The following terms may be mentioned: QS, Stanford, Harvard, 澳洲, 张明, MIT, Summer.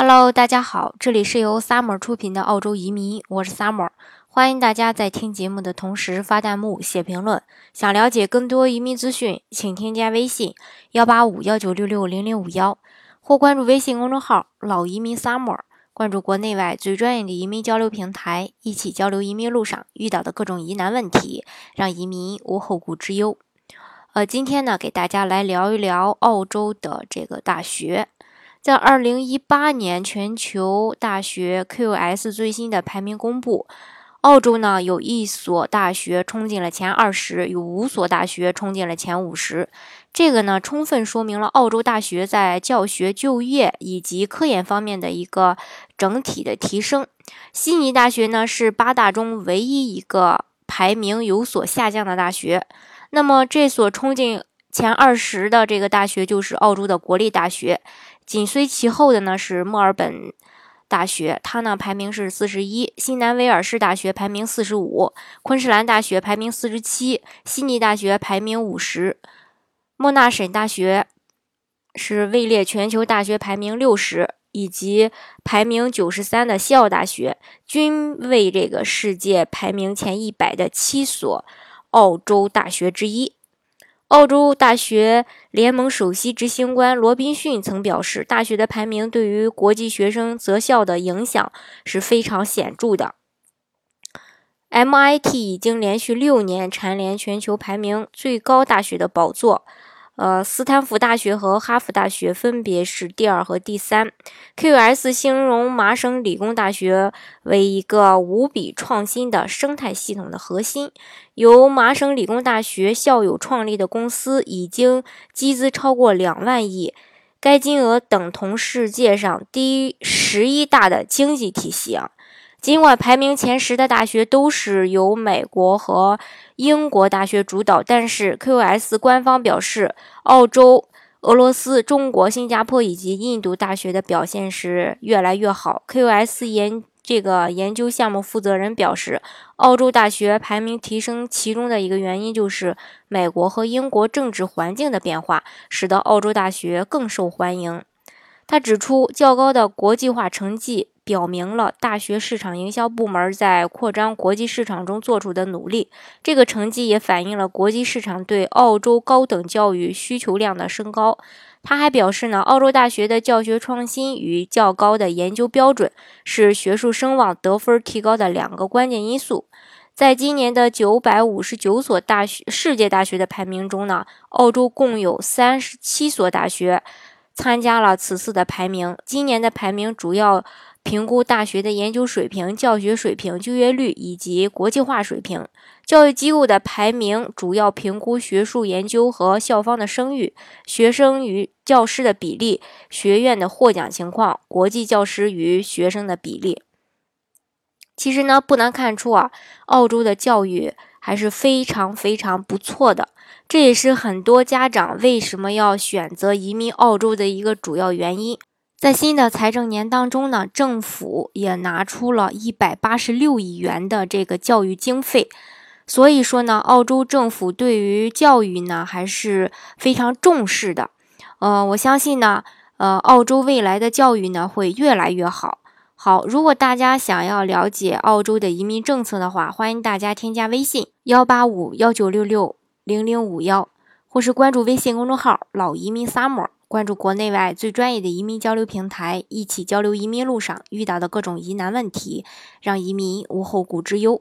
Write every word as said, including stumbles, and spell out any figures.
Hello， 大家好，这里是由 Summer 出品的澳洲移民，我是 Summer， 欢迎大家在听节目的同时发弹幕、写评论。想了解更多移民资讯，请添加微信一八五一九六六零零五一，或关注微信公众号“老移民 Summer”， 关注国内外最专业的移民交流平台，一起交流移民路上遇到的各种疑难问题，让移民无后顾之忧。呃，今天呢，给大家来聊一聊澳洲的这个大学。在二零一八年全球大学 Q S 最新的排名公布，澳洲呢有一所大学冲进了前二十，有五所大学冲进了前五十。这个呢充分说明了澳洲大学在教学、就业以及科研方面的一个整体的提升。悉尼大学呢是八大中唯一一个排名有所下降的大学。那么这所冲进前二十的这个大学就是澳洲的国立大学，紧随其后的呢是墨尔本大学，它呢排名是四十一，新南威尔士大学排名四十五，昆士兰大学排名四十七，悉尼大学排名五十，莫纳什大学是位列全球大学排名六十，以及排名九十三的西澳大学，均为这个世界排名前一百的七所澳洲大学之一。澳洲大学联盟首席执行官罗宾逊曾表示，大学的排名对于国际学生择校的影响是非常显著的。M I T 已经连续六年蝉联全球排名最高大学的宝座，呃，斯坦福大学和哈佛大学分别是第二和第三。Q S 形容麻省理工大学为一个无比创新的生态系统的核心，由麻省理工大学校友创立的公司已经集资超过两万亿，该金额等同世界上第十一大的经济体系啊。尽管排名前十的大学都是由美国和英国大学主导，但是 Q S 官方表示，澳洲、俄罗斯、中国、新加坡以及印度大学的表现是越来越好。Q S 研这个研究项目负责人表示，澳洲大学排名提升其中的一个原因就是美国和英国政治环境的变化，使得澳洲大学更受欢迎。他指出，较高的国际化成绩表明了大学市场营销部门在扩张国际市场中做出的努力，这个成绩也反映了国际市场对澳洲高等教育需求量的升高。他还表示呢，澳洲大学的教学创新与较高的研究标准是学术声望得分提高的两个关键因素。在今年的九百五十九所大学世界大学的排名中呢，澳洲共有三十七所大学参加了此次的排名。今年的排名主要评估大学的研究水平、教学水平、就业率以及国际化水平。教育机构的排名主要评估学术研究和校方的声誉、学生与教师的比例、学院的获奖情况、国际教师与学生的比例。其实呢，不难看出啊，澳洲的教育还是非常非常不错的，这也是很多家长为什么要选择移民澳洲的一个主要原因。在新的财政年当中呢，政府也拿出了一百八十六亿元的这个教育经费，所以说呢，澳洲政府对于教育呢还是非常重视的。呃，我相信呢，呃，澳洲未来的教育呢会越来越好。好，如果大家想要了解澳洲的移民政策的话，欢迎大家添加微信一八五一九六六零零五一，或是关注微信公众号“老移民 Summer”。关注国内外最专业的移民交流平台，一起交流移民路上遇到的各种疑难问题，让移民无后顾之忧。